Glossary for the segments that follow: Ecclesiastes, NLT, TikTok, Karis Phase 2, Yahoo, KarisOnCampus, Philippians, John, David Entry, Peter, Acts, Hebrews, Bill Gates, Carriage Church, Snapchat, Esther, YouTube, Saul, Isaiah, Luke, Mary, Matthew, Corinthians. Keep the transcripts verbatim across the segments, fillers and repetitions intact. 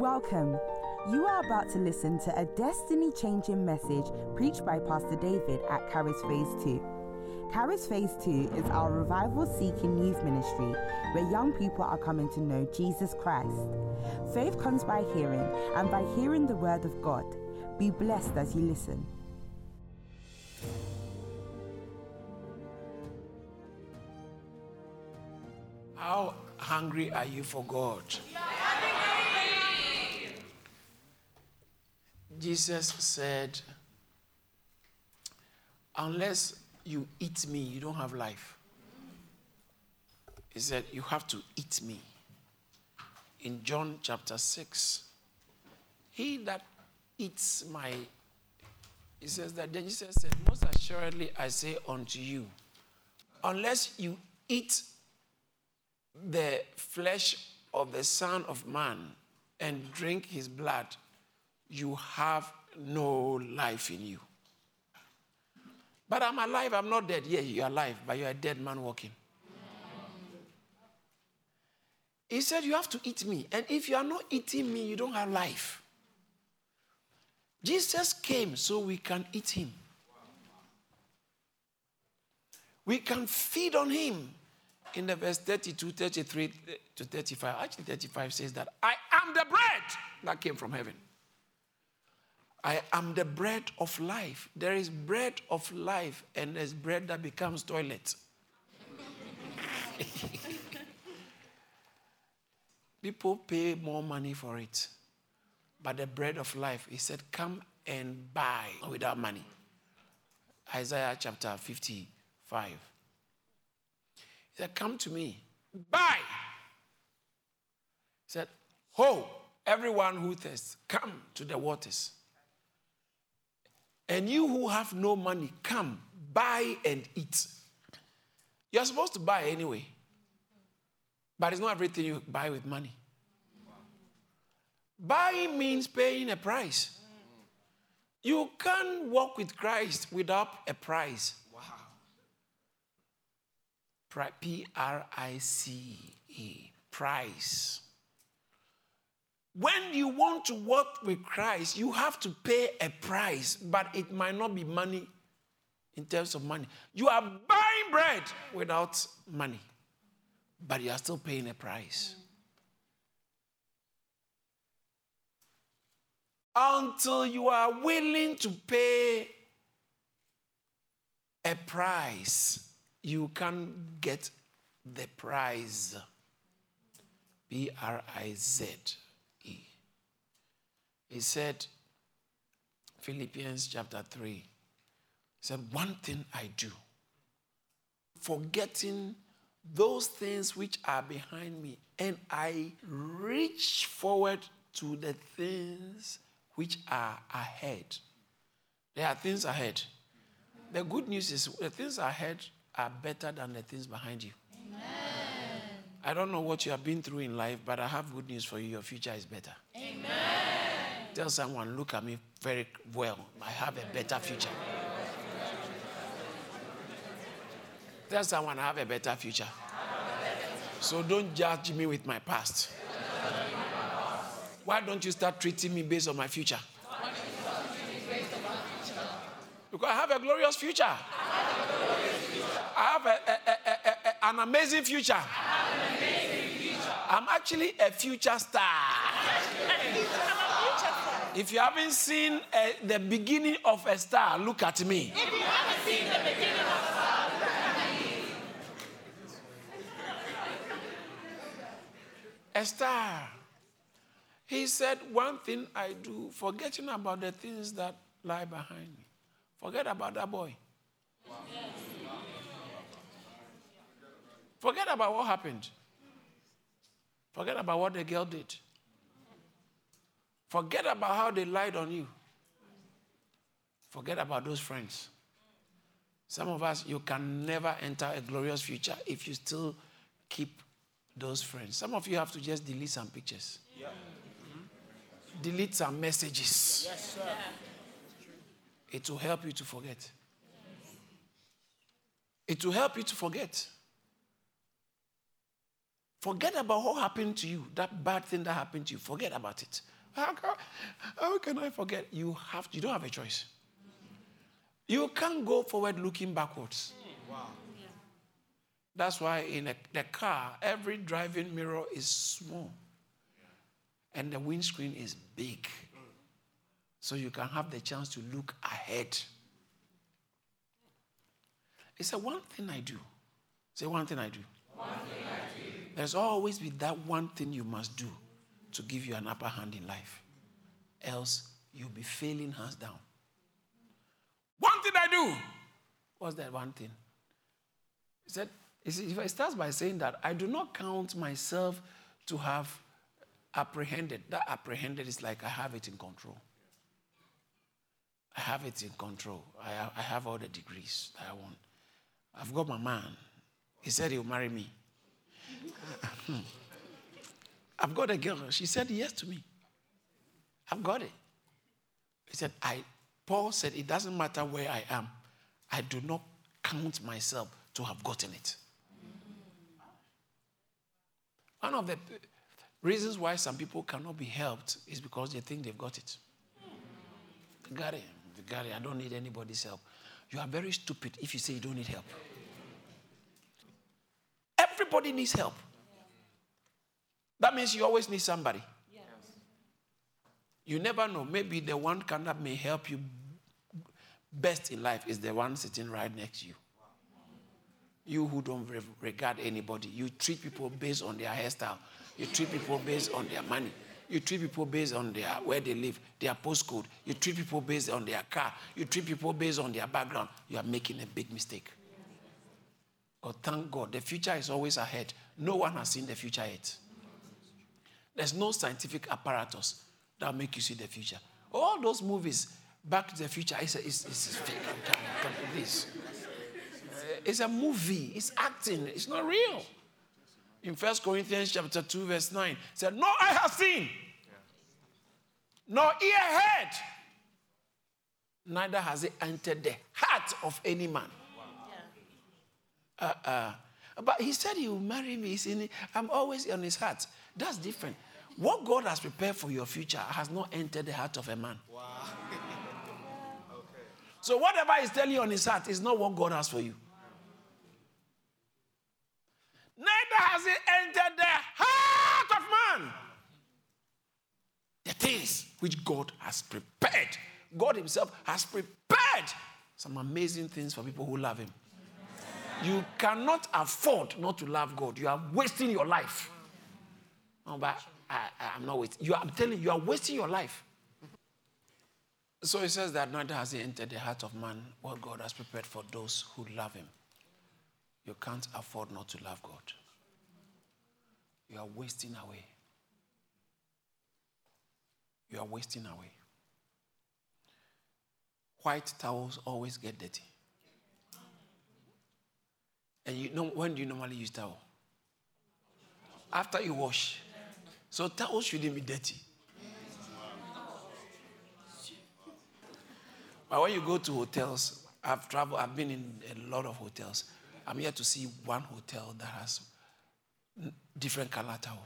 Welcome. You are about to listen to a destiny-changing message preached by Pastor David at Karis Phase two. Karis Phase two is our revival-seeking youth ministry where young people are coming to know Jesus Christ. Faith comes by hearing, and by hearing the Word of God. Be blessed as you listen. How hungry are you for God? Jesus said, unless you eat me, you don't have life. He said, you have to eat me. In John chapter six, he that eats my, he says that, then Jesus said, most assuredly I say unto you, unless you eat the flesh of the Son of Man and drink his blood, you have no life in you. But I'm alive, I'm not dead. Yeah, you're alive, but you're a dead man walking. He said, you have to eat me. And if you are not eating me, you don't have life. Jesus came so we can eat him. We can feed on him. In the verse thirty-two, thirty-three to thirty-five, actually thirty-five says that, I am the bread that came from heaven. I am the bread of life. There is bread of life, and there's bread that becomes toilet. People pay more money for it. But the bread of life, he said, come and buy without money. Isaiah chapter fifty-five. He said, come to me, buy. He said, ho, everyone who thirsts, come to the waters. And you who have no money, come, buy and eat. You're supposed to buy anyway. But it's not everything you buy with money. Wow. Buying means paying a price. Mm. You can't walk with Christ without a price. Wow. P R I C E, price. When you want to walk with Christ, you have to pay a price, but it might not be money in terms of money. You are buying bread without money, but you are still paying a price. Until you are willing to pay a price, you can get the prize. B R I Z. He said, Philippians chapter three, he said, one thing I do, forgetting those things which are behind me, and I reach forward to the things which are ahead. There are things ahead. The good news is the things ahead are better than the things behind you. Amen. I don't know what you have been through in life, but I have good news for you. Your future is better. Amen. Tell someone, look at me very well. I have a better future. Tell someone, I have a better future. So don't judge me with my past. Why don't you start treating me based on my future? Because I have a glorious future. I have a, a, a, a, an amazing future. I'm actually a future star. If you haven't seen uh, the beginning of a star, look at me. If you haven't seen the beginning of a star, look at me. A star. He said, one thing I do, forgetting about the things that lie behind me. Forget about that boy. Forget about what happened. Forget about what the girl did. Forget about how they lied on you. Forget about those friends. Some of us, you can never enter a glorious future if you still keep those friends. Some of you have to just delete some pictures. Yeah. Mm-hmm. Delete some messages. Yes, sir. Yeah. It will help you to forget. Yes. It will help you to forget. Forget about what happened to you, that bad thing that happened to you. Forget about it. How can, how can I forget? You have. You don't have a choice. You can't go forward looking backwards. Wow. Yeah. That's why in a, the car, every driving mirror is small. Yeah. And the windscreen is big. Mm. So you can have the chance to look ahead. It's a one thing I do. Say one thing I do. One thing I do. There's always be that one thing you must do to give you an upper hand in life. Else, you'll be failing hands down. One thing I do. What's that one thing? He said, if I start by saying that, I do not count myself to have apprehended. That apprehended is like I have it in control. I have it in control. I have, I have all the degrees that I want. I've got my man. He said he'll marry me. I've got a girl. She said yes to me. I've got it. He said, I. Paul said, it doesn't matter where I am. I do not count myself to have gotten it. One of the reasons why some people cannot be helped is because they think they've got it. They got it. They got it. I don't need anybody's help. You are very stupid if you say you don't need help. Everybody needs help. That means you always need somebody. Yes. You never know. Maybe the one can that may help you best in life is the one sitting right next to you. You who don't re- regard anybody. You treat people based on their hairstyle. You treat people based on their money. You treat people based on their where they live, their postcode. You treat people based on their car. You treat people based on their background. You are making a big mistake. But thank God, the future is always ahead. No one has seen the future yet. There's no scientific apparatus that make you see the future. All those movies, Back to the Future, it's a, it's, it's fake. Come, come, this. It's a movie. It's acting. It's not real. In First Corinthians chapter two, verse nine, it said, no eye has seen, nor ear heard, neither has it entered the heart of any man. Uh, uh, but he said he will marry me. He's in it. I'm always on his heart. That's different. What God has prepared for your future has not entered the heart of a man. Wow. Okay. So whatever he's telling you on his heart is not what God has for you. Neither has it entered the heart of man. The things which God has prepared. God himself has prepared some amazing things for people who love him. You cannot afford not to love God. You are wasting your life. No, but I, I, I'm not wasting. You are, I'm telling you, you are wasting your life. So it says that neither has he entered the heart of man what God has prepared for those who love him. You can't afford not to love God. You are wasting away. You are wasting away. White towels always get dirty. And you know, when do you normally use towel? After you wash. So towel shouldn't be dirty. But when you go to hotels, I've traveled, I've been in a lot of hotels. I'm here to see one hotel that has different color towel.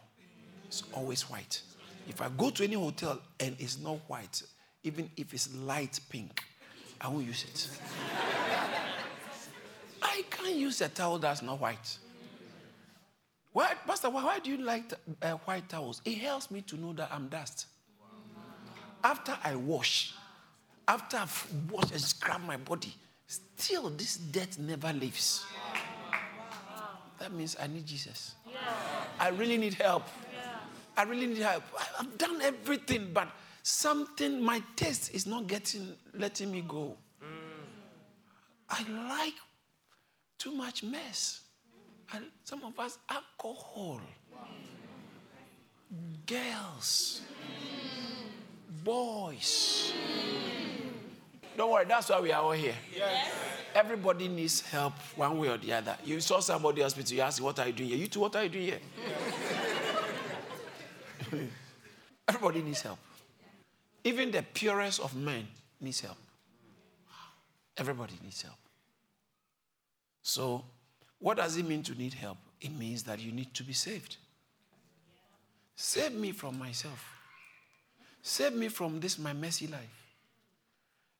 It's always white. If I go to any hotel and it's not white, even if it's light pink, I won't use it. I can't use a towel that's not white. Why, Pastor, why, why do you like uh, white towels? It helps me to know that I'm dust. After I wash, after I've washed and scrubbed my body, still this dirt never leaves. That means I need Jesus. Yeah. I really need help. Yeah. I really need help. I've done everything, but something, my taste is not getting, letting me go. Mm. I like too much mess. And some of us, alcohol. Wow. Girls. Mm. Boys. Mm. Don't worry, that's why we are all here. Yes. Everybody needs help one way or the other. You saw somebody in hospital, you asked, what are you doing here? You too, what are you doing here? Yeah. Everybody needs help. Even the purest of men needs help. Everybody needs help. So, what does it mean to need help? It means that you need to be saved. Save me from myself. Save me from this, my messy life.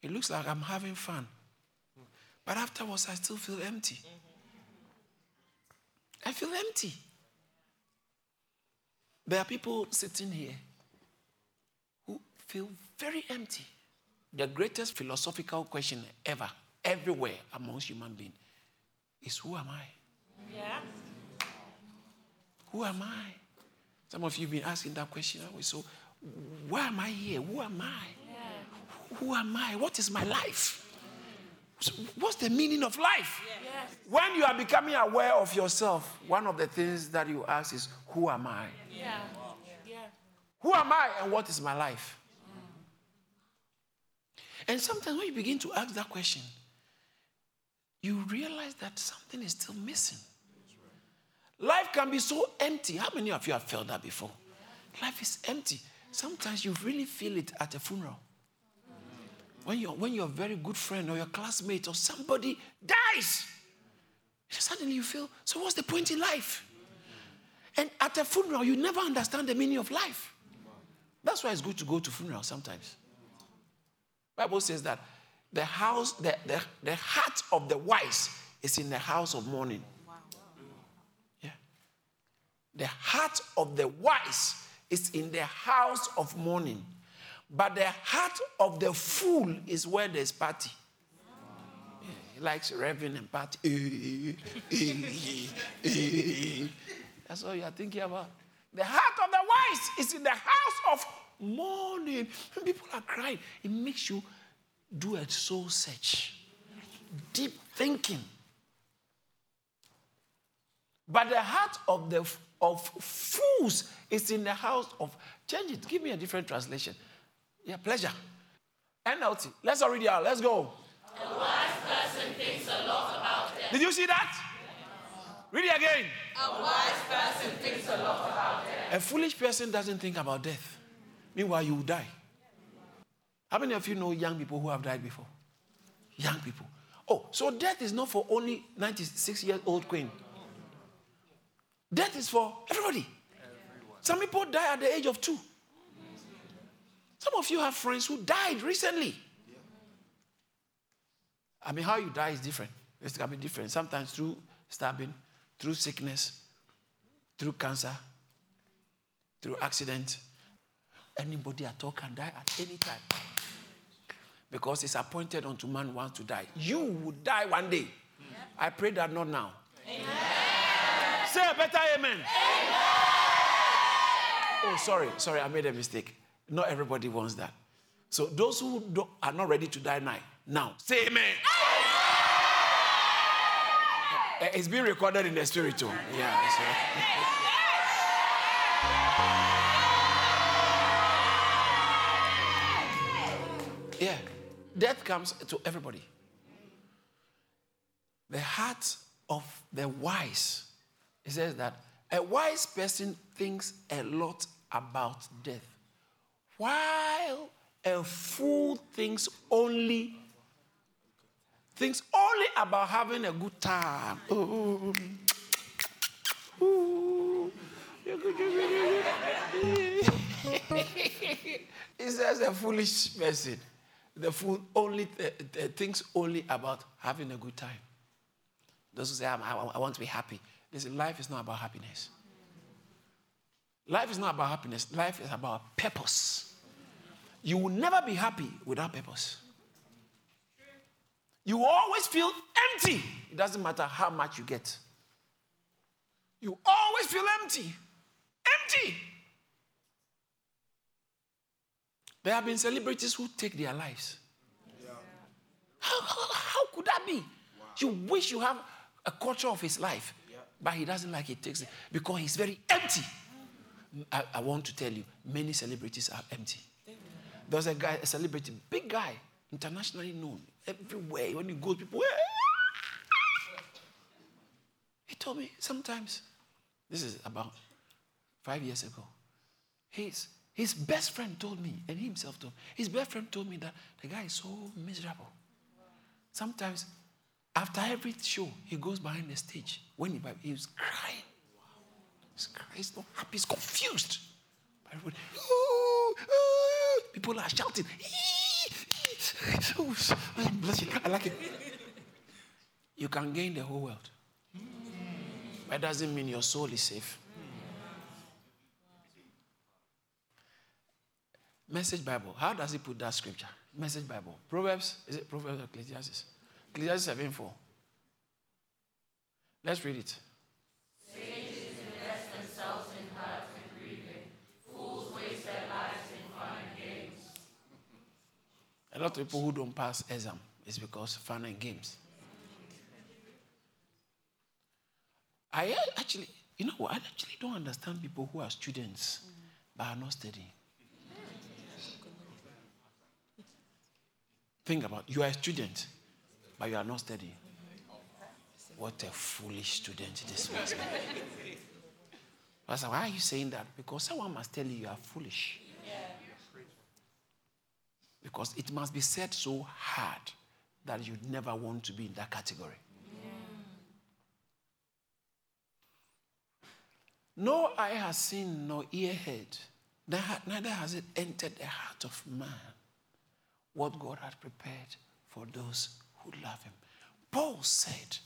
It looks like I'm having fun. But afterwards, I still feel empty. I feel empty. There are people sitting here who feel very empty. The greatest philosophical question ever, everywhere amongst human beings, is who am I? Yeah. Who am I? Some of you have been asking that question always. So, why am I here? Who am I? Yeah. Who am I? What is my life? What's the meaning of life? Yes. When you are becoming aware of yourself, one of the things that you ask is, who am I? Yeah. Yeah. Who am I and what is my life? Yeah. And sometimes when you begin to ask that question, you realize that something is still missing. Right. Life can be so empty. How many of you have felt that before? Yeah. Life is empty. Sometimes you really feel it at a funeral. When, you're, when your very good friend or your classmate or somebody dies, suddenly you feel, so what's the point in life? And at a funeral, you never understand the meaning of life. That's why it's good to go to funeral sometimes. The Bible says that the house, the, the, the heart of the wise is in the house of mourning. Yeah. The heart of the wise is in the house of mourning. But the heart of the fool is where there's party. Yeah, he likes revving and party. That's all you are thinking about. The heart of the wise is in the house of mourning. When people are crying, it makes you do a soul search. Deep thinking. But the heart of the of fools is in the house of... Change it. Give me a different translation. Yeah, pleasure. N L T. Let's all read it out. Let's go. A wise person thinks a lot about death. Did you see that? Yes. Read it again. A wise person thinks a lot about death. A foolish person doesn't think about death. Meanwhile, you will die. How many of you know young people who have died before? Young people. Oh, so death is not for only ninety-six-year-old queen. Death is for everybody. Everyone. Some people die at the age of two. Some of you have friends who died recently. Yeah. I mean, how you die is different. It can be different. Sometimes through stabbing, through sickness, through cancer, through accident. Anybody at all can die at any time. Because it's appointed unto man once to die. You will die one day. Yeah. I pray that not now. Amen. Say a better amen. Amen. Oh, sorry. Sorry, I made a mistake. Not everybody wants that. So those who don't, are not ready to die now, now say amen. Amen. It's being recorded in the spirit too. Yeah. So. Yeah. Death comes to everybody. The heart of the wise. It says that a wise person thinks a lot about death. While a fool thinks only thinks only about having a good time. Ooh. Ooh. It says a foolish person. The fool only th- th- thinks only about having a good time. Those who say, I, I, I want to be happy. They say, life is not about happiness. Life is not about happiness. Life is about purpose. You will never be happy without purpose. You will always feel empty. It doesn't matter how much you get. You always feel empty. Empty. There have been celebrities who take their lives. Yeah. How, how, how could that be? Wow. You wish you have a quarter of his life, yeah. But he doesn't like it takes it because he's very empty. I, I want to tell you, many celebrities are empty. There's a guy, a celebrity, big guy, internationally known, everywhere. When you go, people, he told me sometimes, this is about five years ago, his, his best friend told me, and he himself told me, his best friend told me that the guy is so miserable. Sometimes, after every show, he goes behind the stage. When he, he was crying. He's not happy. He's confused. Everybody, ooh, ooh. People are shouting. Ooh, bless you. I like it. You can gain the whole world. That doesn't mean your soul is safe. Message Bible. How does it put that scripture? Message Bible. Proverbs. Is it Proverbs or Ecclesiastes? Ecclesiastes seven four. Let's read it. Sages invest themselves in hearts and grieving. Fools waste their lives in fun and games. A lot of people who don't pass exam is because fun and games. I actually, you know what? I actually don't understand people who are students mm. but are not studying. Think about it. You are a student, but you are not studying. What a foolish student this must be. Pastor, why are you saying that? Because someone must tell you you are foolish. Yeah. Because it must be said so hard that you'd never want to be in that category. Yeah. No eye has seen, no ear heard, neither has it entered the heart of man what God had prepared for those who love him. Paul said,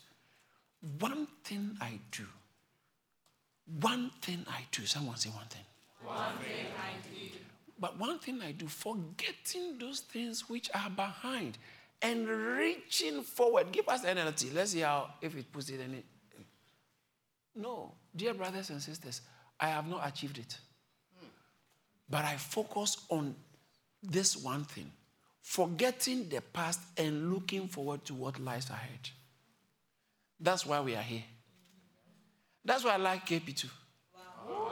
one thing I do. One thing I do. Someone say one thing. One thing I do. But one thing I do, forgetting those things which are behind and reaching forward. Give us the N L T. Let's see how, if it puts it in it. No. Dear brothers and sisters, I have not achieved it. But I focus on this one thing. Forgetting the past and looking forward to what lies ahead. That's why we are here. That's why I like K P two. Wow.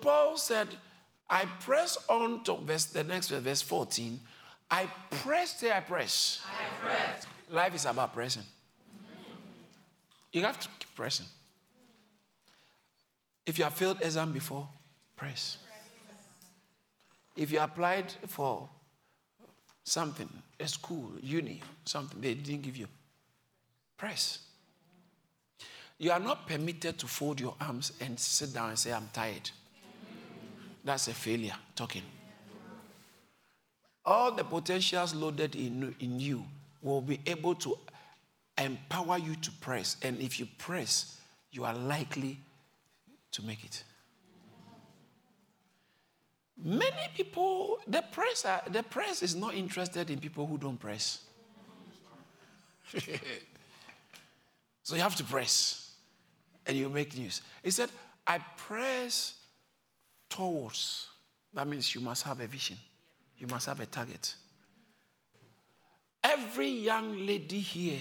Paul said, I press on to verse, the next verse, verse fourteen. I press, say I press. I press. Life is about pressing. You have to keep pressing. If you have failed exam before, press. If you applied for something, a school, uni, something, they didn't give you, press. You are not permitted to fold your arms and sit down and say, I'm tired. That's a failure, talking. All the potentials loaded in, in you will be able to empower you to press. And if you press, you are likely to make it. Many people, the press, are, the press is not interested in people who don't press. So you have to press, and you make news. He said, I press towards. That means you must have a vision. You must have a target. Every young lady here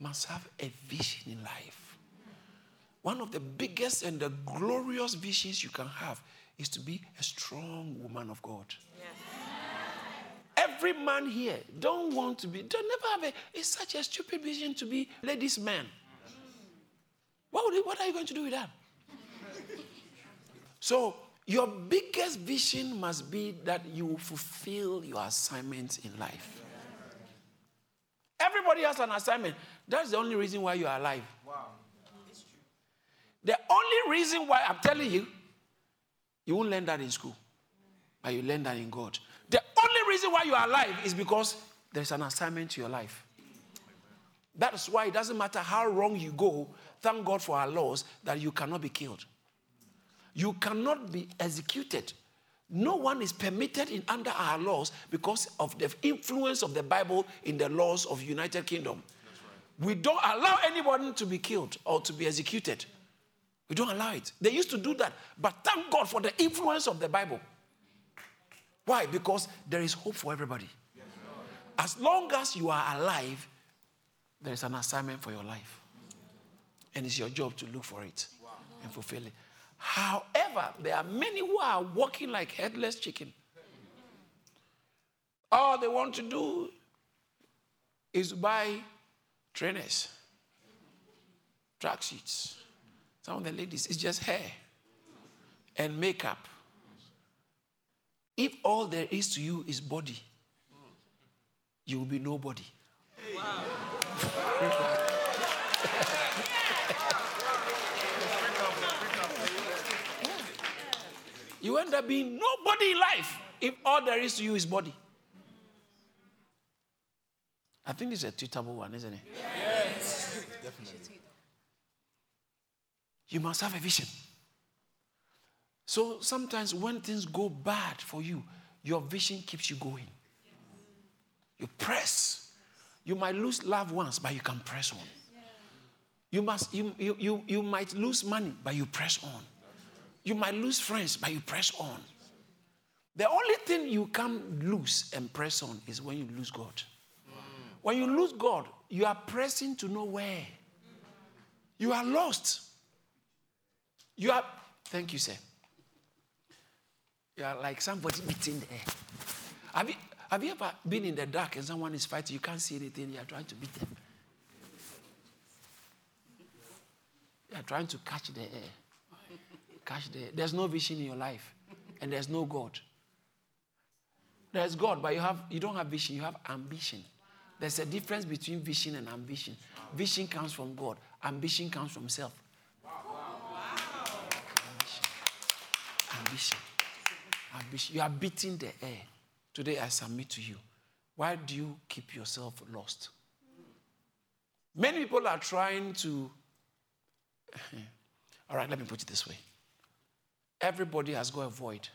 must have a vision in life. One of the biggest and the glorious visions you can have is to be a strong woman of God. Yes. Every man here don't want to be, don't never have a, it's such a stupid vision to be ladies' man. What, would, what are you going to do with that? So your biggest vision must be that you fulfill your assignments in life. Everybody has an assignment. That's the only reason why you are alive. Wow. It's true. The only reason why, I'm telling you, you won't learn that in school, but you learn that in God. The only reason why you are alive is because there's an assignment to your life. That's why it doesn't matter how wrong you go, thank God for our laws, that you cannot be killed. You cannot be executed. No one is permitted in under our laws because of the influence of the Bible in the laws of the United Kingdom. Right. We don't allow anyone to be killed or to be executed. We don't allow it. They used to do that. But thank God for the influence of the Bible. Why? Because there is hope for everybody. As long as you are alive, there is an assignment for your life. And it's your job to look for it wow. and fulfill it. However, there are many who are walking like headless chicken. All they want to do is buy trainers, tracksuits. Some of the ladies, it's just hair and makeup. If all there is to you is body, you will be nobody. Wow. you end up being nobody in life if all there is to you is body. I think this is a tweetable one, isn't it? Yes. Definitely. You must have a vision. So sometimes when things go bad for you, your vision keeps you going. You press. You might lose loved ones, but you can press on. You must. You, you, you, you might lose money, but you press on. You might lose friends, but you press on. The only thing you can lose and press on is when you lose God. When you lose God, you are pressing to nowhere. You are lost. You are, thank you, sir. You are like somebody beating the air. Have you, have you ever been in the dark and someone is fighting? You can't see anything. You are trying to beat them. You are trying to catch the air. Catch the air. There's no vision in your life. And there's no God. There's God, but you have you don't have vision. You have ambition. There's a difference between vision and ambition. Vision comes from God. Ambition comes from self. Wow. Wow. Ambition. Ambition. Ambition. You are beating the air. Today I submit to you. Why do you keep yourself lost? Many people are trying to... All right, let me put it this way. Everybody has got a void.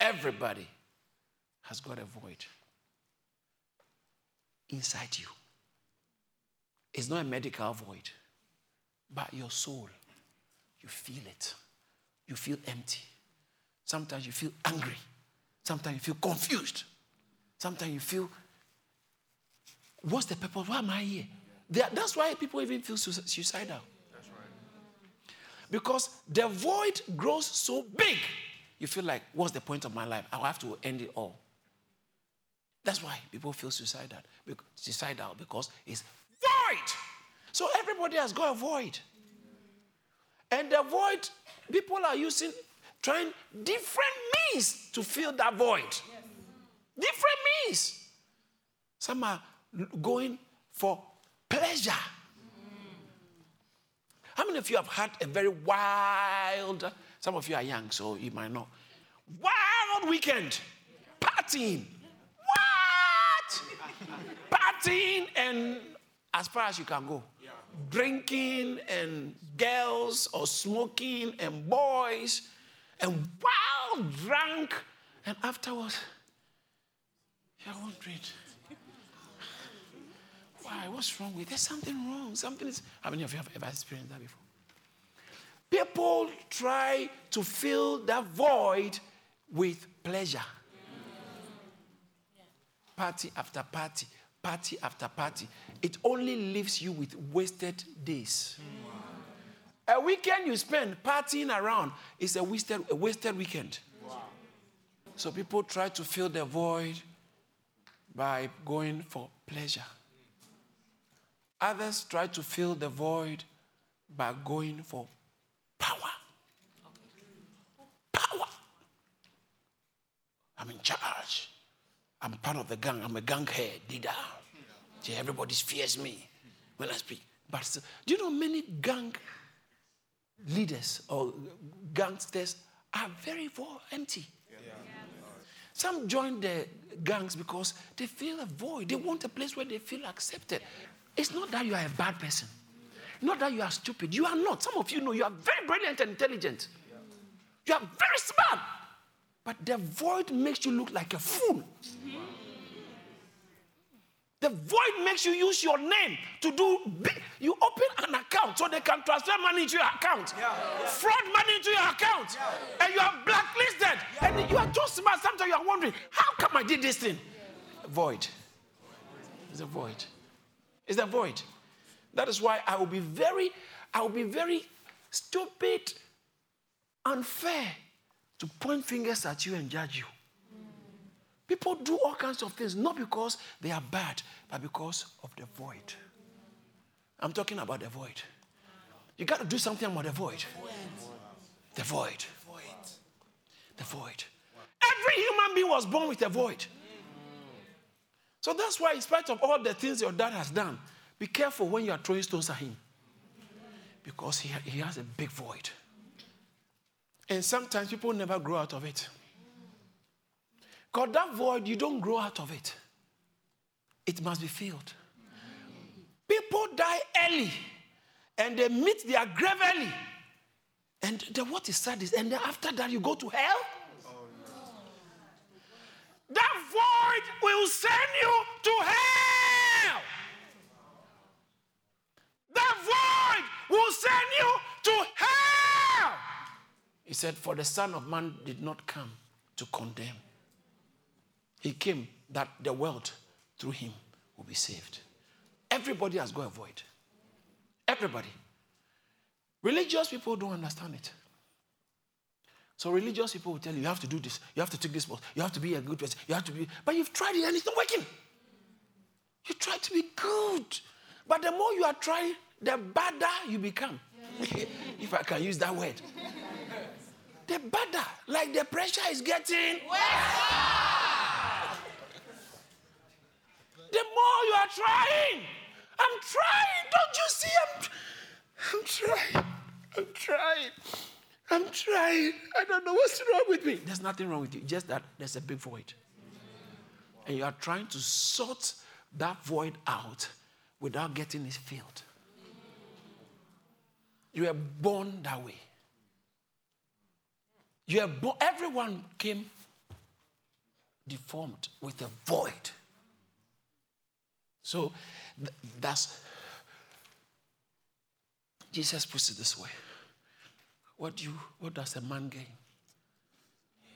Everybody has got a void inside you. It's not a medical void, but your soul, you feel it. You feel empty. Sometimes you feel angry. Sometimes you feel confused. Sometimes you feel, what's the purpose? Why am I here? Are, that's why people even feel su- suicidal. That's right. Because the void grows so big, you feel like, what's the point of my life? I'll have to end it all. That's why people feel suicidal, suicidal because it's void. So everybody has got a void. And the void, people are using, trying different means to fill that void. Yes. Different means. Some are going for pleasure. Mm. How many of you have had a very wild, some of you are young, so you might not, wild weekend, partying. Partying and as far as you can go. Yeah. Drinking and girls or smoking and boys and wild drunk. And afterwards, you're wondering, why? What's wrong with it? There's something wrong. Something is. How many of you have ever experienced that before? People try to fill that void with pleasure. Party after party, party after party. It only leaves you with wasted days. Wow. A weekend you spend partying around is a wasted, a wasted weekend. Wow. So people try to fill the void by going for pleasure. Others try to fill the void by going for power. Power. I'm in charge. I'm part of the gang. I'm a gang head leader. See, everybody fears me when I speak. But so, do you know many gang leaders or gangsters are very empty? Yeah. Yeah. Some join the gangs because they feel a void. They want a place where they feel accepted. It's not that you are a bad person. Not that you are stupid. You are not. Some of you know you are very brilliant and intelligent. You are very smart. But the void makes you look like a fool. Mm-hmm. The void makes you use your name to do big. You open an account so they can transfer money into your account. Yeah. Yeah. Fraud money into your account. Yeah. And you are blacklisted. Yeah. And you are too smart. Sometimes you are wondering, how come I did this thing? Yeah. Void. It's a void. It's a void. That is why I will be very, I will be very stupid, unfair, to point fingers at you and judge you. People do all kinds of things, not because they are bad, but because of the void. I'm talking about the void. You got to do something about the void. The void. The void. Every human being was born with a void. So that's why, in spite of all the things your dad has done, be careful when you are throwing stones at him. Because he, he has a big void. And sometimes people never grow out of it. Because that void, you don't grow out of it. It must be filled. People die early, and they meet their grave early. And then what is sad is, and then after that, you go to hell? Oh, no. That void will send you to hell. That void will send you to hell. He said, for the Son of Man did not come to condemn. He came that the world through him will be saved. Everybody has got a void. Everybody. Religious people don't understand it. So religious people will tell you, you have to do this, you have to take this box, you have to be a good person, you have to be... But you've tried it and it's not working. You try to be good. But the more you are trying, the badder you become. If I can use that word. The badder, like the pressure is getting... The more you are trying, I'm trying. Don't you see? I'm, I'm trying. I'm trying. I'm trying. I don't know what's wrong with me. There's nothing wrong with you. Just that there's a big void. Wow. And you are trying to sort that void out without getting it filled. You were born that way. You were born. Everyone came deformed with a void. So th- that's, Jesus puts it this way. What do you, what does a man gain?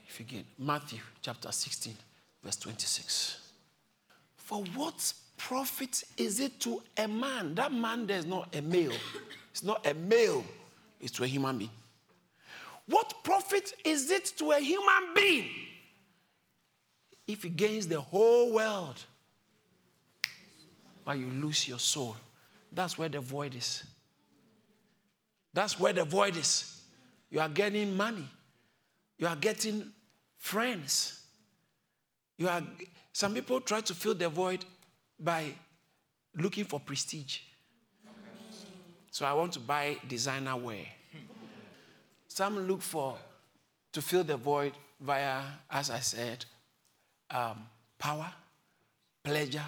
If you gain, Matthew chapter sixteen, verse twenty-six. For what profit is it to a man? That man there is not a male. It's not a male. It's to a human being. What profit is it to a human being if he gains the whole world? But you lose your soul. That's where the void is. That's where the void is. You are getting money. You are getting friends. You are. Some people try to fill the void by looking for prestige. So I want to buy designer wear. Some look for to fill the void via, as I said, um, power, pleasure,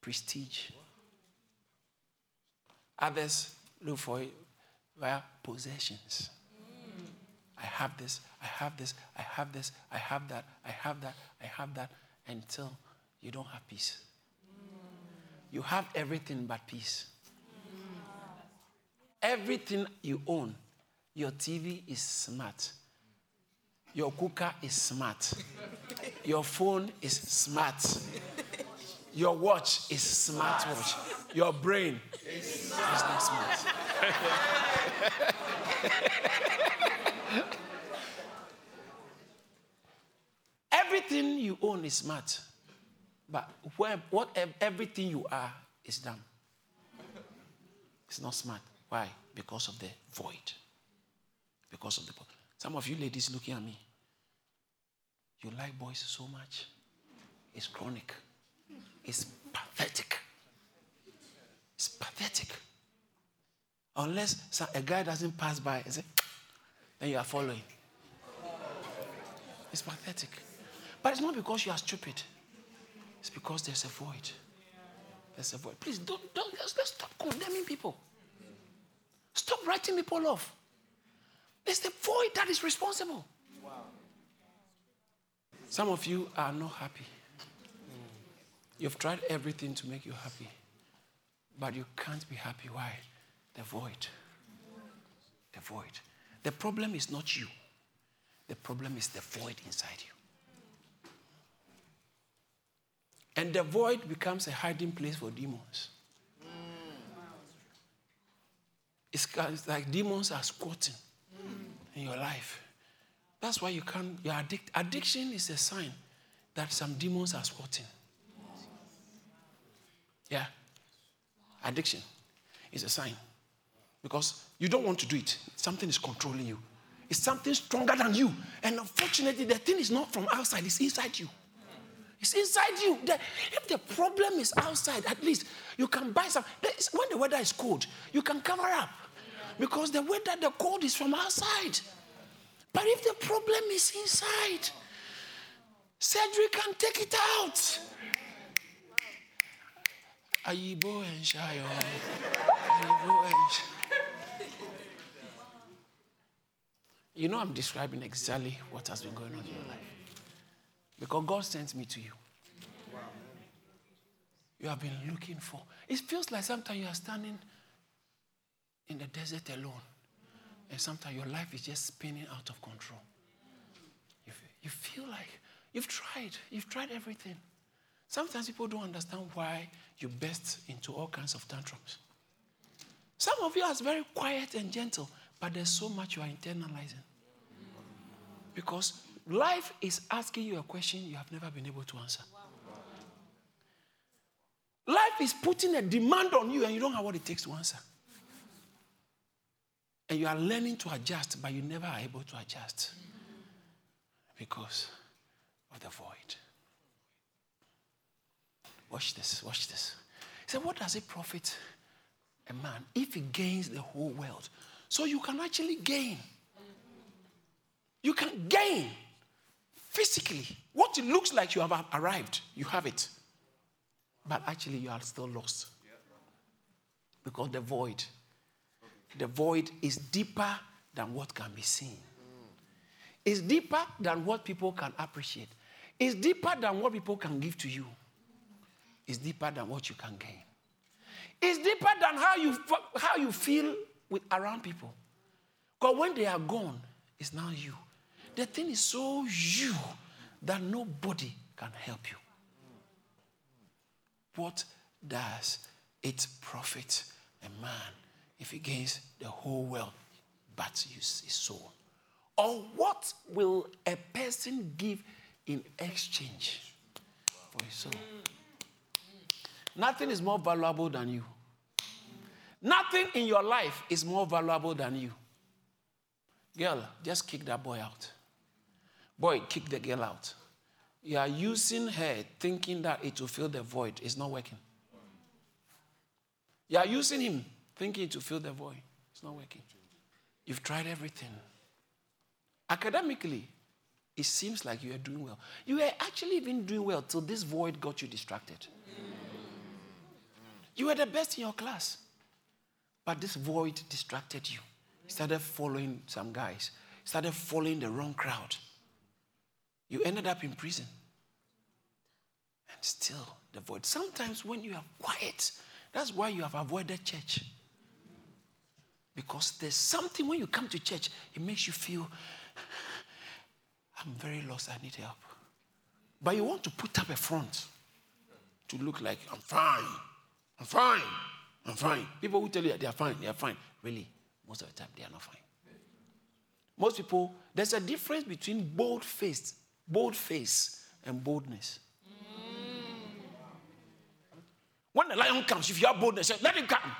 prestige. Others look for it via possessions. Mm. I have this, I have this, I have this, I have that, I have that, I have that, until you don't have peace. Mm. You have everything but peace. Mm. Everything you own, your T V is smart, your cooker is smart, your phone is smart. Your watch is smart watch. Your brain is not smart. Everything you own is smart, but where, what everything you are is dumb. It's not smart. Why? Because of the void. Because of the void. Some of you ladies looking at me, you like boys so much. It's chronic. It's pathetic. It's pathetic. Unless a guy doesn't pass by and say, then you are following. It's pathetic. But it's not because you are stupid. It's because there's a void. There's a void. Please, don't, don't, let's, let's stop condemning people. Stop writing people off. It's the void that is responsible. Some of you are not happy. You've tried everything to make you happy, but you can't be happy. Why? The void. The void. The problem is not you. The problem is the void inside you. And the void becomes a hiding place for demons. Mm. It's, it's like demons are squatting mm. in your life. That's why you can't, your addict, addiction is a sign that some demons are squatting. Yeah. Addiction is a sign. Because you don't want to do it. Something is controlling you. It's something stronger than you. And unfortunately, the thing is not from outside. It's inside you. It's inside you. The, if the problem is outside, at least you can buy some. When the weather is cold, you can cover up. Because the weather, the cold is from outside. But if the problem is inside, surgery can take it out. Ayibo and Shayo. Ayibo and Shayo. You know, I'm describing exactly what has been going on in your life. Because God sent me to you. You have been looking for. It feels like sometimes you are standing in the desert alone. And sometimes your life is just spinning out of control. You, you feel like you've tried. You've tried everything. Sometimes people don't understand why you burst into all kinds of tantrums. Some of you are very quiet and gentle, but there's so much you are internalizing. Because life is asking you a question you have never been able to answer. Life is putting a demand on you and you don't have what it takes to answer. And you are learning to adjust, but you never are able to adjust because of the void. Watch this, watch this. He said, what does it profit a man if he gains the whole world? So you can actually gain. You can gain physically. What it looks like you have arrived, you have it. But actually you are still lost. Because the void, the void is deeper than what can be seen. It's deeper than what people can appreciate. It's deeper than what people can give to you. It's deeper than what you can gain. It's deeper than how you how you feel with around people. Because when they are gone, it's now you. The thing is so you that nobody can help you. What does it profit a man if he gains the whole world but loses his soul? Or what will a person give in exchange for his soul? Nothing is more valuable than you. Nothing in your life is more valuable than you. Girl, just kick that boy out. Boy, kick the girl out. You are using her thinking that it will fill the void. It's not working. You are using him thinking it will fill the void. It's not working. You've tried everything. Academically, it seems like you are doing well. You are actually even doing well till this void got you distracted. You were the best in your class. But this void distracted you. You started following some guys. You started following the wrong crowd. You ended up in prison. And still the void. Sometimes when you are quiet, that's why you have avoided church. Because there's something when you come to church, it makes you feel, I'm very lost, I need help. But you want to put up a front to look like, I'm fine, I'm fine, I'm fine. People who tell you that they are fine, they are fine. Really, most of the time, they are not fine. Most people, there's a difference between bold-faced Bold face and boldness. Mm. When the lion comes, if you have boldness, let him come. Yeah.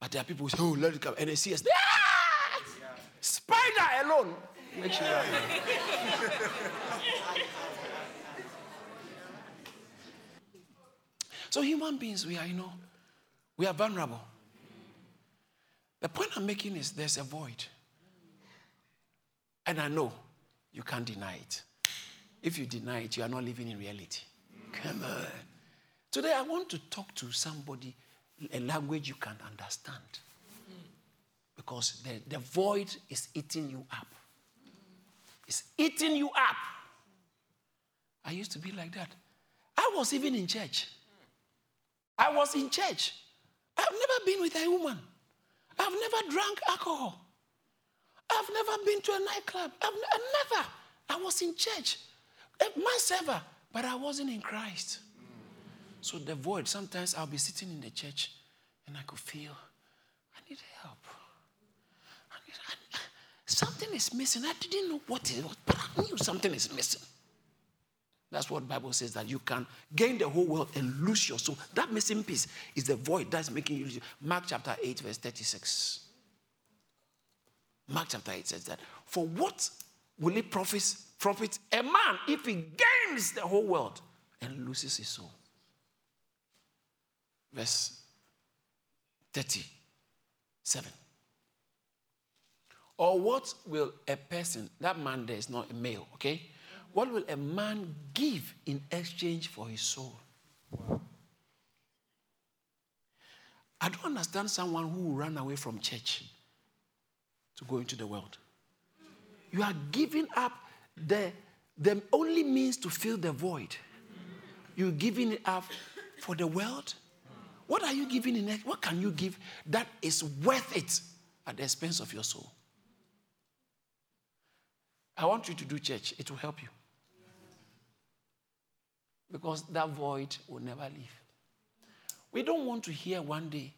But there are people who say, oh, let him come. And they see us. Ah! Yeah. Spider alone. Make sure that. So human beings, we are, you know, we are vulnerable. The point I'm making is there's a void. And I know. You can't deny it. If you deny it, you are not living in reality. Come on. Today, I want to talk to somebody, a language you can understand. Because the, the void is eating you up. It's eating you up. I used to be like that. I was even in church. I was in church. I've never been with a woman. I've never drank alcohol. I've never been to a nightclub. I've n- never. I was in church. Once ever. But I wasn't in Christ. So the void, sometimes I'll be sitting in the church and I could feel, I need help. I need, I, something is missing. I didn't know what it was, but I knew something is missing. That's what the Bible says, that you can gain the whole world and lose your soul. That missing piece is the void that's making you lose. Mark chapter eight, verse thirty-six. Mark chapter eight says that, for what will it profit, profit a man if he gains the whole world and loses his soul? Verse thirty-seven. Or what will a person, that man there is not a male, okay? What will a man give in exchange for his soul? Wow. I don't understand someone who ran away from church to go into the world. You are giving up the, the only means to fill the void. You're giving it up for the world. What are you giving in? What can you give that is worth it at the expense of your soul? I want you to do church. It will help you. Because that void will never leave. We don't want to hear one day,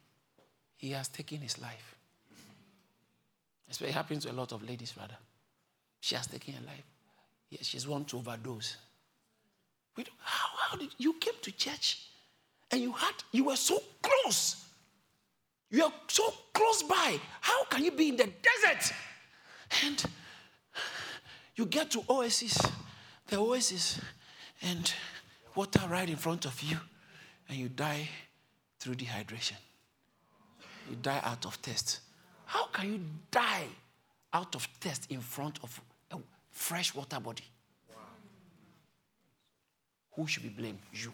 he has taken his life. That's what happens to a lot of ladies, rather. She has taken her life. Yes, she's one to overdose. We don't, how, how did you came to church and you had you were so close. You are so close by. How can you be in the desert? And you get to oasis, the oasis, and water right in front of you, and you die through dehydration. You die out of thirst. How can you die out of thirst in front of a fresh water body? Wow. Who should be blamed? You.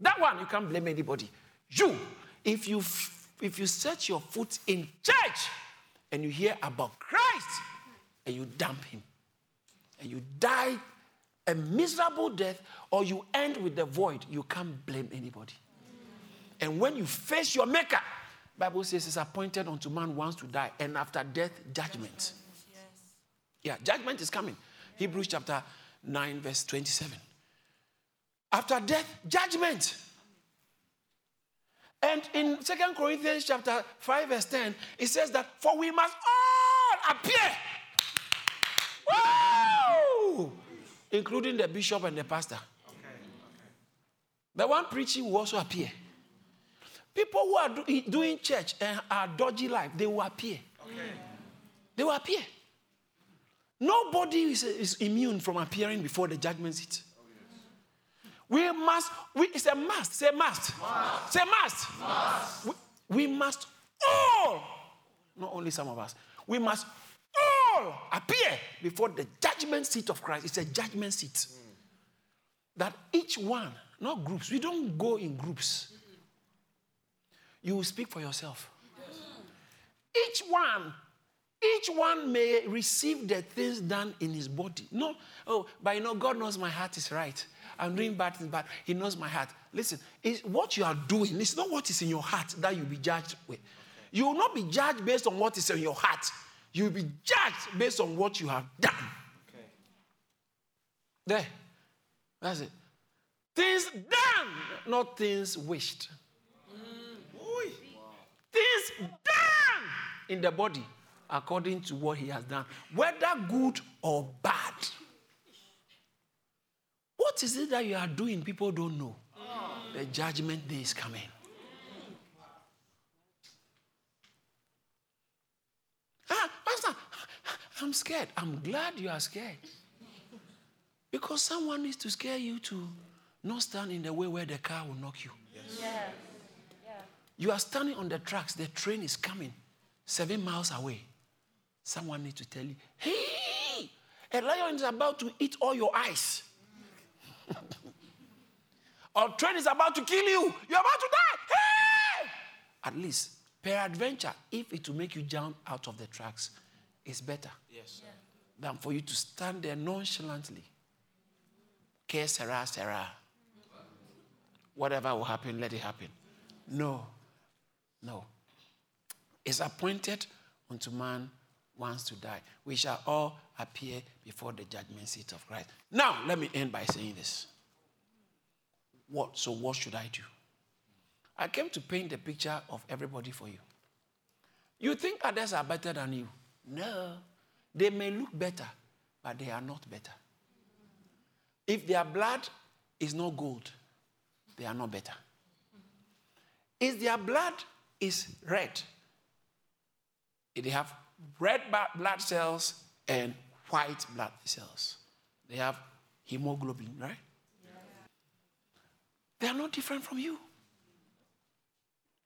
That one, you can't blame anybody. You. If you if you set your foot in church and you hear about Christ and you dump him and you die a miserable death or you end with the void, you can't blame anybody. And when you face your maker, Bible says it's appointed unto man once to die, and after death, judgment. Yes. Yeah, judgment is coming. Yes. Hebrews chapter nine, verse twenty-seven. After death, judgment. And in Second Corinthians chapter five, verse ten, it says that, for we must all appear. Woo! Including the bishop and the pastor. Okay. Okay. The one preaching will also appear. People who are do, doing church and are dodgy life, they will appear. Okay. They will appear. Nobody is, is immune from appearing before the judgment seat. Oh, yes. We must, we, it's a must, say must. must. Say must. must. We, we must all, not only some of us, we must all appear before the judgment seat of Christ. It's a judgment seat. Mm. That each one, not groups, we don't go in groups. You will speak for yourself. Yes. Each one, each one may receive the things done in his body. No, oh, but you know, God knows my heart is right. I'm doing bad things, but he knows my heart. Listen, it's what you are doing. It's not what is in your heart that you'll be judged with. Okay. You will not be judged based on what is in your heart. You will be judged based on what you have done. Okay. There. That's it. Things done, not things wished. Things done in the body according to what he has done, whether good or bad. What is it that you are doing? People don't know. Oh. The judgment day is coming. Ah, Pastor, I'm scared. I'm glad you are scared. Because someone needs to scare you to not stand in the way where the car will knock you. Yes. Yeah. You are standing on the tracks. The train is coming seven miles away. Someone needs to tell you, hey, a lion is about to eat all your eyes. Or a train is about to kill you. You're about to die. Hey! At least, peradventure, if it will make you jump out of the tracks, it's better yes, yeah. than for you to stand there nonchalantly. Que sera, sera. Whatever will happen, let it happen. No. No. It's appointed unto man once to die. We shall all appear before the judgment seat of Christ. Now, let me end by saying this. What? So what should I do? I came to paint the picture of everybody for you. You think others are better than you? No. They may look better, but they are not better. If their blood is not gold, they are not better. If their blood is red, they have red blood cells and white blood cells. They have hemoglobin, right? Yeah. They are not different from you.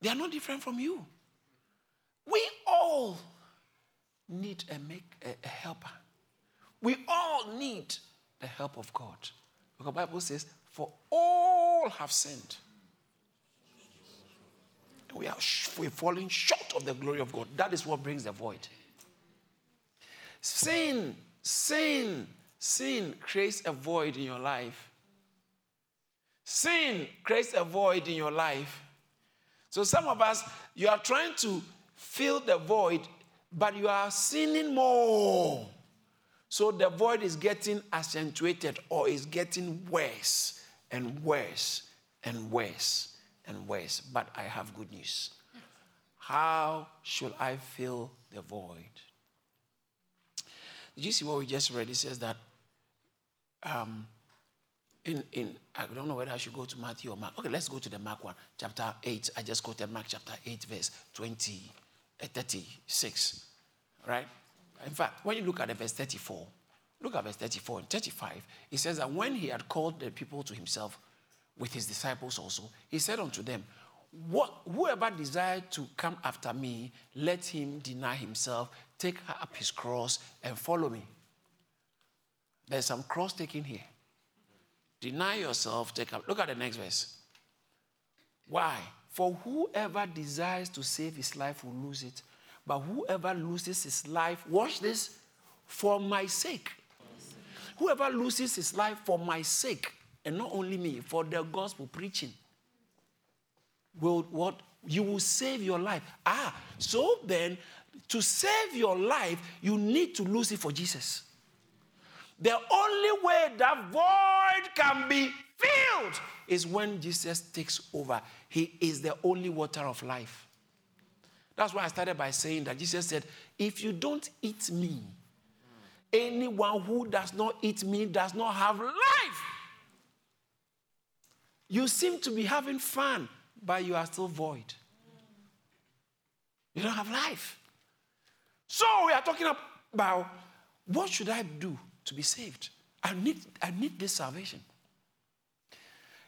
They are not different from you. We all need a, make, a, a helper. We all need the help of God. Because the Bible says, for all have sinned. We are we're falling short of the glory of God. That is what brings the void. Sin, sin, sin creates a void in your life. Sin creates a void in your life. So some of us, you are trying to fill the void, but you are sinning more. So the void is getting accentuated or is getting worse and worse and worse. And worse, but I have good news. How should I fill the void? Did you see what we just read? It says that um, in, in, I don't know whether I should go to Matthew or Mark. Okay, let's go to the Mark one, chapter eight. I just quoted Mark chapter eight, verse twenty, uh, thirty-six, right? In fact, when you look at the verse thirty-four, look at verse thirty-four and thirty-five, it says that when he had called the people to himself, with his disciples also, he said unto them, what, whoever desired to come after me, let him deny himself, take up his cross, and follow me. There's some cross taking here. Deny yourself, take up. Look at the next verse. Why? For whoever desires to save his life will lose it. But whoever loses his life, watch this, for my sake. Whoever loses his life for my sake, and not only me, for the gospel preaching, will what you will save your life. Ah, so then, to save your life, you need to lose it for Jesus. The only way that void can be filled is when Jesus takes over. He is the only water of life. That's why I started by saying that Jesus said, if you don't eat me, anyone who does not eat me does not have life. You seem to be having fun, but you are still void. You don't have life. So we are talking about, what should I do to be saved? I need, I need this salvation.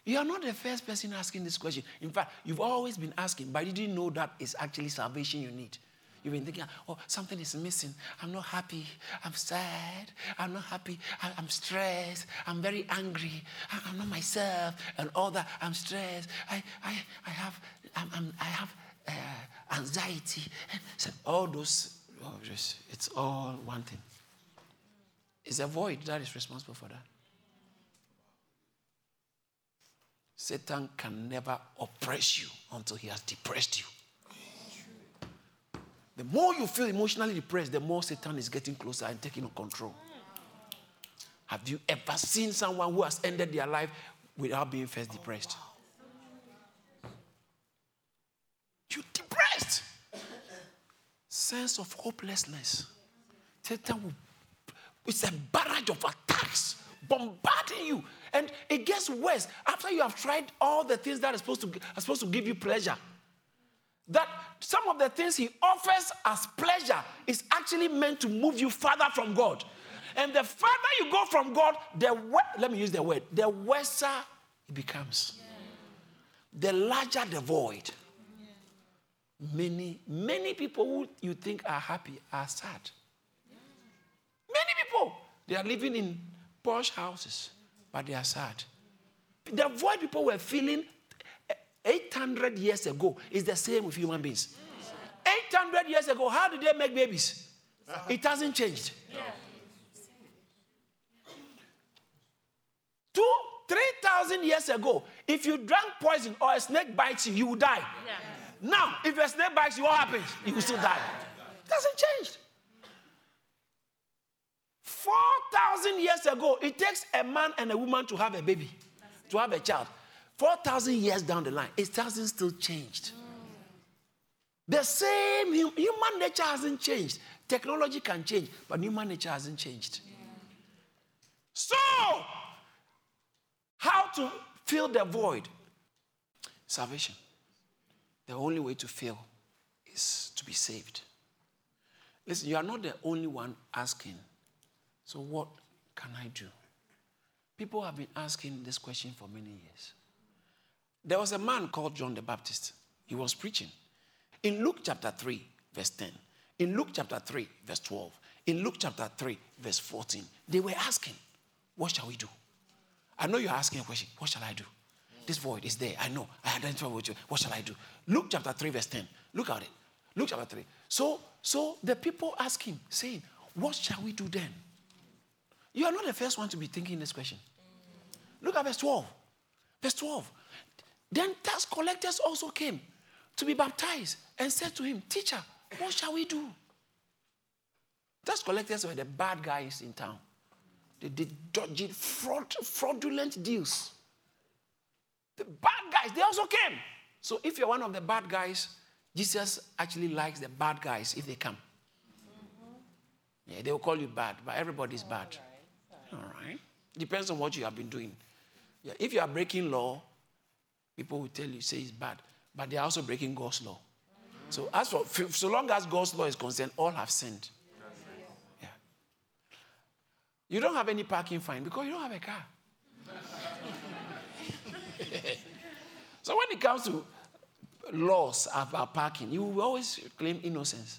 You are not the first person asking this question. In fact, you've always been asking, but you didn't know that it's actually salvation you need. You've been thinking, oh, something is missing. I'm not happy. I'm sad. I'm not happy. I'm stressed. I'm very angry. I'm not myself, and all that. I'm stressed. I, I, I have, I'm, I have uh, anxiety. So all those, all those, it's all one thing. It's a void that is responsible for that. Satan can never oppress you until he has depressed you. The more you feel emotionally depressed, the more Satan is getting closer and taking control. Have you ever seen someone who has ended their life without being first depressed? Oh, wow. You're depressed. Sense of hopelessness. Satan will, it's a barrage of attacks bombarding you. And it gets worse after you have tried all the things that are supposed to, are supposed to give you pleasure. That some of the things he offers as pleasure is actually meant to move you further from God. And the further you go from God, the we- let me use the word, the worser it becomes. Yeah. The larger the void. Yeah. Many, many people who you think are happy are sad. Yeah. Many people, they are living in posh houses, but they are sad. The void people were feeling eight hundred years ago is the same with human beings. eight hundred years ago, how did they make babies? It hasn't changed. No. Two, three thousand years ago, if you drank poison or a snake bites you, you would die. Yeah. Now, if a snake bites you, what happens? You will still die. It hasn't changed. four thousand years ago, it takes a man and a woman to have a baby, to have a child. four thousand years down the line, it hasn't still changed. Mm. The same, human nature hasn't changed. Technology can change, but human nature hasn't changed. Yeah. So, how to fill the void? Salvation. The only way to fill is to be saved. Listen, you are not the only one asking, so what can I do? People have been asking this question for many years. There was a man called John the Baptist. He was preaching. In Luke chapter three, verse ten, In Luke chapter three, verse twelve, in Luke chapter three, verse fourteen, they were asking, what shall we do? I know you're asking a question, what shall I do? This void is there, I know, I identify with you, what shall I do? Luke chapter three, verse ten, look at it. Luke chapter three. So, so the people ask him, saying, what shall we do then? You are not the first one to be thinking this question. Look at verse twelve. Verse twelve. Then tax collectors also came to be baptized and said to him, teacher, what shall we do? Tax collectors were the bad guys in town. They did dodgy, fraud, fraudulent deals. The bad guys, they also came. So if you're one of the bad guys, Jesus actually likes the bad guys if they come. Mm-hmm. Yeah, they will call you bad, but everybody's all bad. Right, all right. All right. Depends on what you have been doing. Yeah, if you are breaking law, people will tell you, say it's bad, but they are also breaking God's law. Mm-hmm. So as for so long as God's law is concerned, all have sinned. Yes. Yeah. You don't have any parking fine because you don't have a car. So when it comes to laws about parking, you will always claim innocence.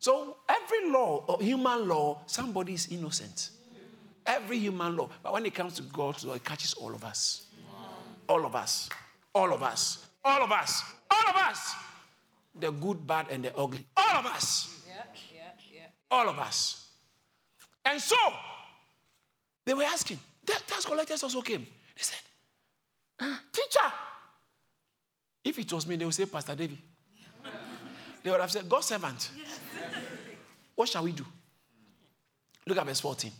So every law, or human law, somebody is innocent. Every human law. But when it comes to God's law, it catches all of us. All of us. All of us. All of us. All of us. The good, bad, and the ugly. All of us. Yeah, yeah, yeah. All of us. And so, they were asking. The tax collectors also came. They said, ah, teacher, if it was me, they would say, Pastor David. They would have said, God's servant. Yes. What shall we do? Look at verse fourteen.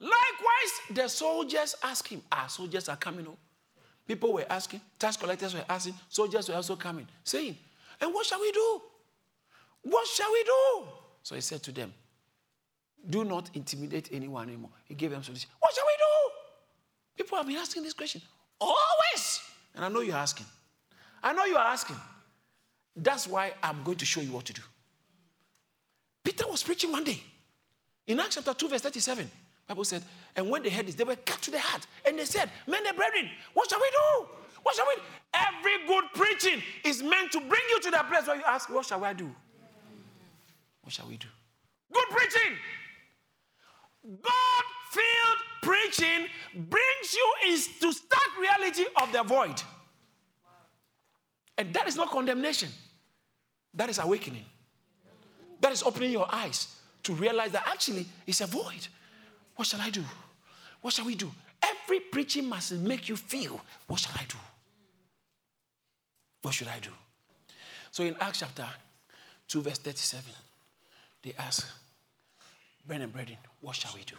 Likewise, the soldiers asked him. Ah, soldiers are coming. Oh. People were asking. Tax collectors were asking. Soldiers were also coming, saying, and what shall we do? What shall we do? So he said to them, do not intimidate anyone anymore. He gave them solution. What shall we do? People have been asking this question. Always. And I know you're asking. I know you are asking. That's why I'm going to show you what to do. Peter was preaching one day. In Acts chapter two, verse thirty-seven, the Bible said, and when they heard this, they were cut to the heart. And they said, men and brethren, what shall we do? What shall we do? Every good preaching is meant to bring you to that place where you ask, what shall I do? What shall we do? Good preaching. God-filled preaching brings you into stark reality of the void. Wow. And that is not condemnation. That is awakening. That is opening your eyes to realize that actually it's a void. What shall I do? What shall we do? Every preaching must make you feel, what shall I do? What should I do? So in Acts chapter two, verse thirty-seven, they ask, brethren, brethren, what shall we do?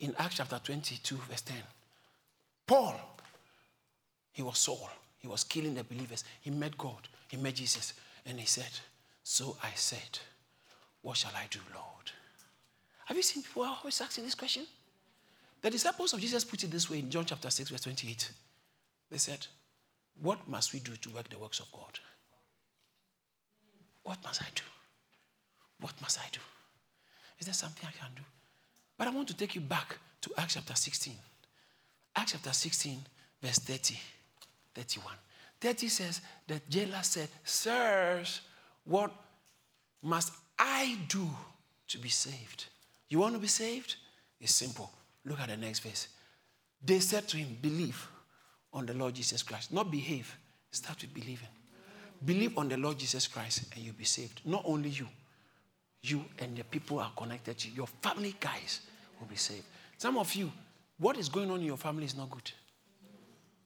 In Acts chapter twenty-two, verse ten, Paul, he was Saul. He was killing the believers. He met God. He met Jesus. And he said, so I said, what shall I do, Lord? Have you seen people always asking this question? The disciples of Jesus put it this way in John chapter six, verse twenty-eight. They said, what must we do to work the works of God? What must I do? What must I do? Is there something I can do? But I want to take you back to Acts chapter sixteen. Acts chapter sixteen, verse thirty, thirty-one. thirty says, the jailer said, sirs, what must I do to be saved? You want to be saved? It's simple. Look at the next verse. They said to him, believe on the Lord Jesus Christ. Not behave. Start with believing. Believe on the Lord Jesus Christ and you'll be saved. Not only you. You and the people are connected to you. Your family guys will be saved. Some of you, what is going on in your family is not good.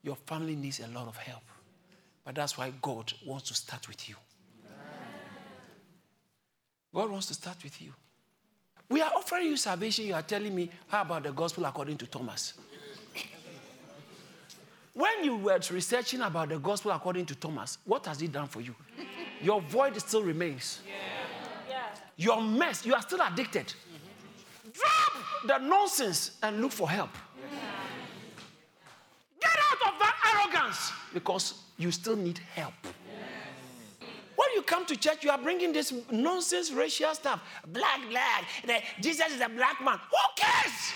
Your family needs a lot of help. But that's why God wants to start with you. God wants to start with you. We are offering you salvation. You are telling me, how about the gospel according to Thomas? When you were researching about the gospel according to Thomas, what has it done for you? Your void still remains. Yeah. Your mess, you are still addicted. Mm-hmm. Drop the nonsense and look for help. Yeah. Get out of that arrogance because you still need help. Yes. When you come to church, you are bringing this nonsense racial stuff. Black, black. The, Jesus is a black man. Who cares? Yes.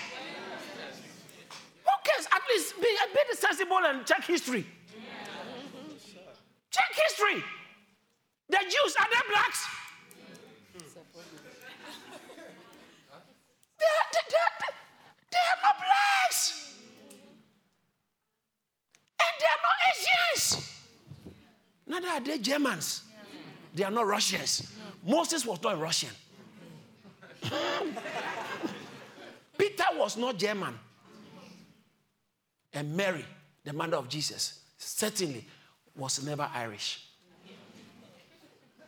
Who cares? At least be, be sensible and check history. Yes. Check history. The Jews Neither are they Germans. Yeah. They are not Russians. No. Moses was not a Russian. Peter was not German. And Mary, the mother of Jesus, certainly was never Irish.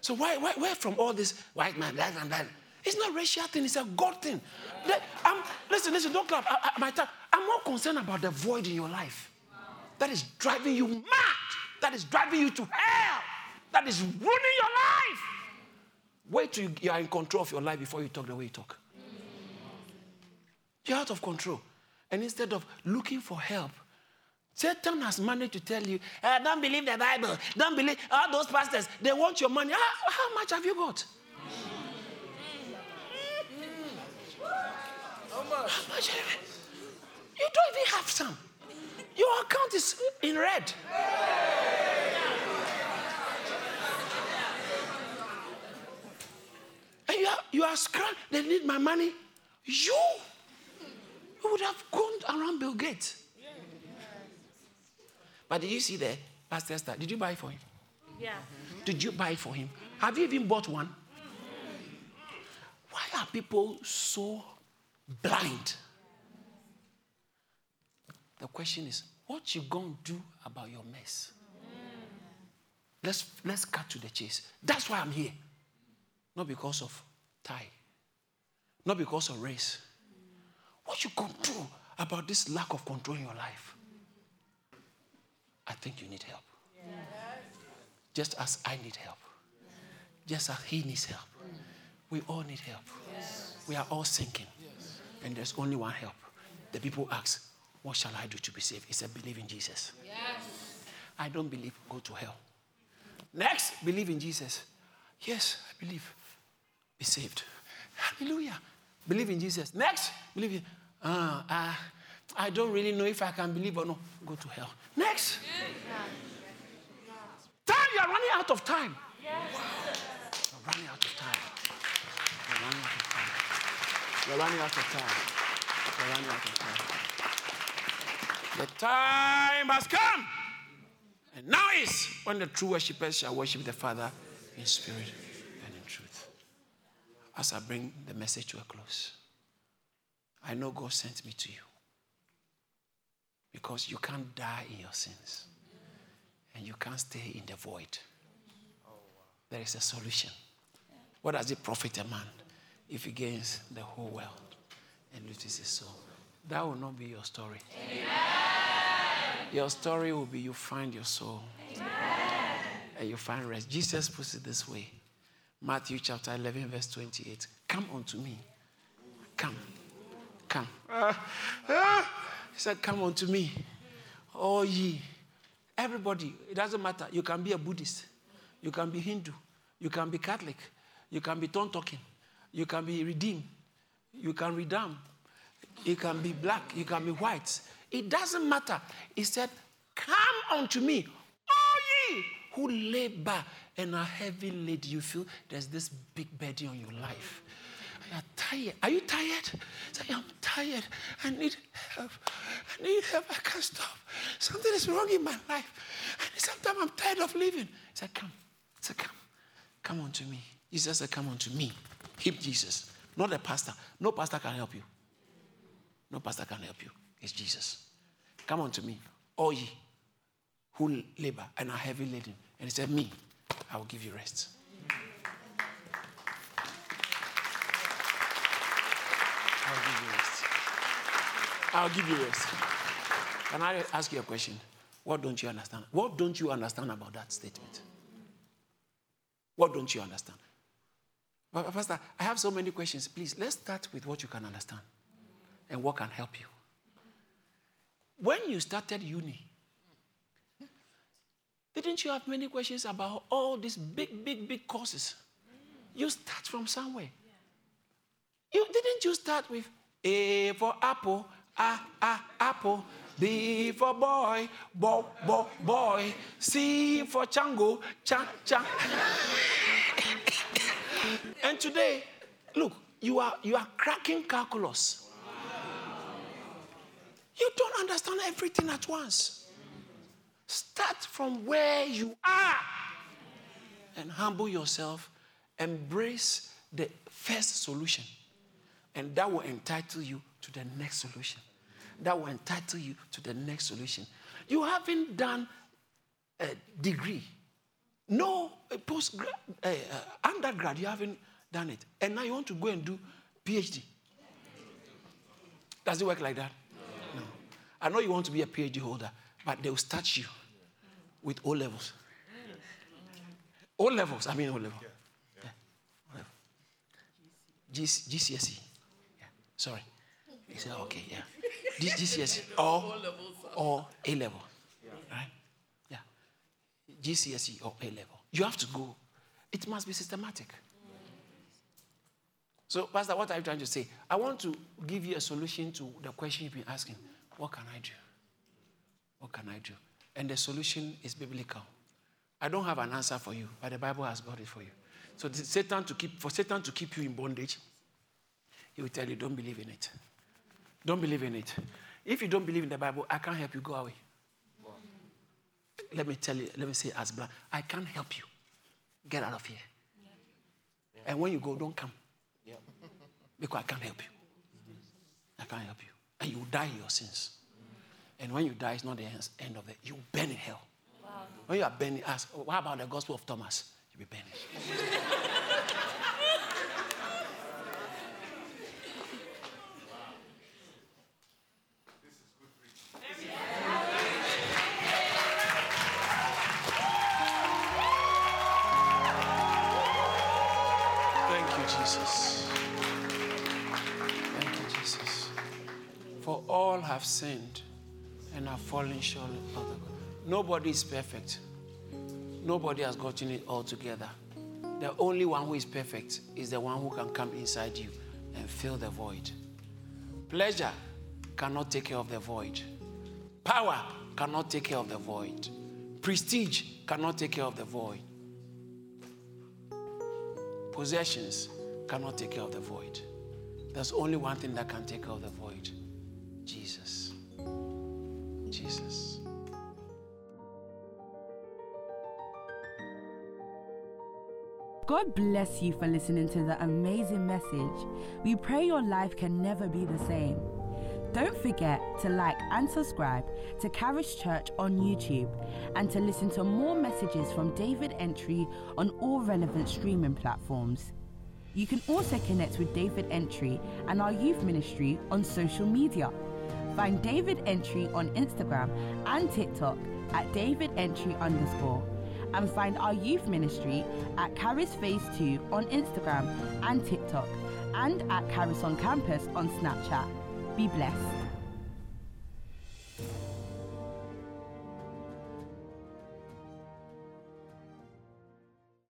So why, why, where from all this white man, black man, black man? It's not a racial thing. It's a God thing. Let, I'm, listen, listen, don't clap. I, I, my time, I'm more concerned about the void in your life. Wow. That is driving you mad. That is driving you to hell. That is ruining your life. Wait till you, you are in control of your life before you talk the way you talk. You're out of control. And instead of looking for help, Satan has managed to tell you, uh, don't believe the Bible. Don't believe all those pastors. They want your money. How, how much have you got? How much? How much? You don't even have some. Your account is in red. Hey! And you are, you are scrambling. They need my money. You, you would have gone around Bill Gates. But did you see there, Pastor Esther? Did you buy for him? Yeah. Mm-hmm. Did you buy for him? Have you even bought one? Why are people so blind? The question is, what you gonna do about your mess? Yeah. Let's let's cut to the chase. That's why I'm here. Not because of tie. Not because of race. What you gonna do about this lack of control in your life? I think you need help. Yes. Just as I need help. Yes. Just as he needs help. Yes. We all need help. Yes. We are all sinking. Yes. And there's only one help. The people ask, what shall I do to be saved? He said, believe in Jesus. Yes. I don't believe, go to hell. Next, believe in Jesus. Yes, I believe. Be saved. Hallelujah. Believe in Jesus. Next, believe in Ah, uh, ah. Uh, I don't really know if I can believe or not. Go to hell. Next. Yeah. Time, you are running out of time. Yes. Wow. You're running out of time. You're running out of time. You're running out of time. You're running out of time. The time has come. And now is when the true worshippers shall worship the Father in spirit and in truth. As I bring the message to a close, I know God sent me to you. Because you can't die in your sins. And you can't stay in the void. There is a solution. What does it profit a man if he gains the whole world and loses his soul? That will not be your story. Amen. Your story will be you find your soul. Amen. And you find rest. Jesus puts it this way. Matthew chapter eleven verse twenty-eight. Come unto me. Come. Come. Uh, uh. He said, come unto me, all ye. Everybody, it doesn't matter. You can be a Buddhist. You can be Hindu. You can be Catholic. You can be tongue talking. You can be redeemed. You can redam. You can be black. You can be white. It doesn't matter. He said, come unto me, all ye who labor and are heavy laden. You feel there's this big burden on your life. Are tired? Are you tired? Say, I'm tired. I need help. I need help. I can't stop. Something is wrong in my life. And sometimes I'm tired of living. Say, come. Say, come. Come unto me. Jesus said, come unto me. Hip Jesus. Not a pastor. No pastor can help you. No pastor can help you. It's Jesus. Come unto me, all ye who labor and are heavy laden. And he said, me, I will give you rest. I'll give you rest. I'll give you rest. Can I ask you a question? What don't you understand? What don't you understand about that statement? What don't you understand? Pastor, I have so many questions. Please, let's start with what you can understand and what can help you. When you started uni, didn't you have many questions about all these big, big, big courses? You start from somewhere. You didn't you start with A for apple, A, A, apple, B for boy, bo, bo, boy, C for Chango, cha, cha. And today, look, you are you are cracking calculus. Wow. You don't understand everything at once. Start from where you are. and humble yourself, embrace the first solution. And that will entitle you to the next solution. That will entitle you to the next solution. You haven't done a degree. No, post uh, uh, undergrad, you haven't done it. And now you want to go and do PhD. Does it work like that? No. no. I know you want to be a PhD holder, but they will start you with O levels. O levels, I mean O level. Yeah. Yeah. Yeah. O-level. G C S E. Yeah. Sorry. He said, okay, yeah. G C S E or, or A level. Right? Yeah. G C S E or A level. You have to go. It must be systematic. So, Pastor, what are you trying to say? I want to give you a solution to the question you've been asking. What can I do? What can I do? And the solution is biblical. I don't have an answer for you, but the Bible has got it for you. So Satan to keep, for Satan to keep you in bondage, he will tell you, don't believe in it. Don't believe in it. If you don't believe in the Bible, I can't help you. Go away. Wow. Let me tell you, let me say as blunt, I can't help you. Get out of here. Yeah. Yeah. And when you go, don't come. Yeah. Because I can't help you. I can't help you. And you die in your sins. Mm. And when you die, it's not the end of it. You burn in hell. Wow. When you are burning, ask, oh, what about the gospel of Thomas? You'll be burning. Have sinned and have fallen short of God. Nobody is perfect. Nobody has gotten it all together. The only one who is perfect is the one who can come inside you and fill the void. Pleasure cannot take care of the void. Power cannot take care of the void. Prestige cannot take care of the void. Possessions cannot take care of the void. There's only one thing that can take care of the void. Jesus. Jesus. God bless you for listening to the amazing message. We pray your life can never be the same. Don't forget to like and subscribe to Carriage Church on YouTube and to listen to more messages from David Entry on all relevant streaming platforms. You can also connect with David Entry and our youth ministry on social media. Find David Entry on Instagram and TikTok at David Entry underscore. And find our youth ministry at Karis Phase two on Instagram and TikTok and at KarisOnCampus on Snapchat. Be blessed.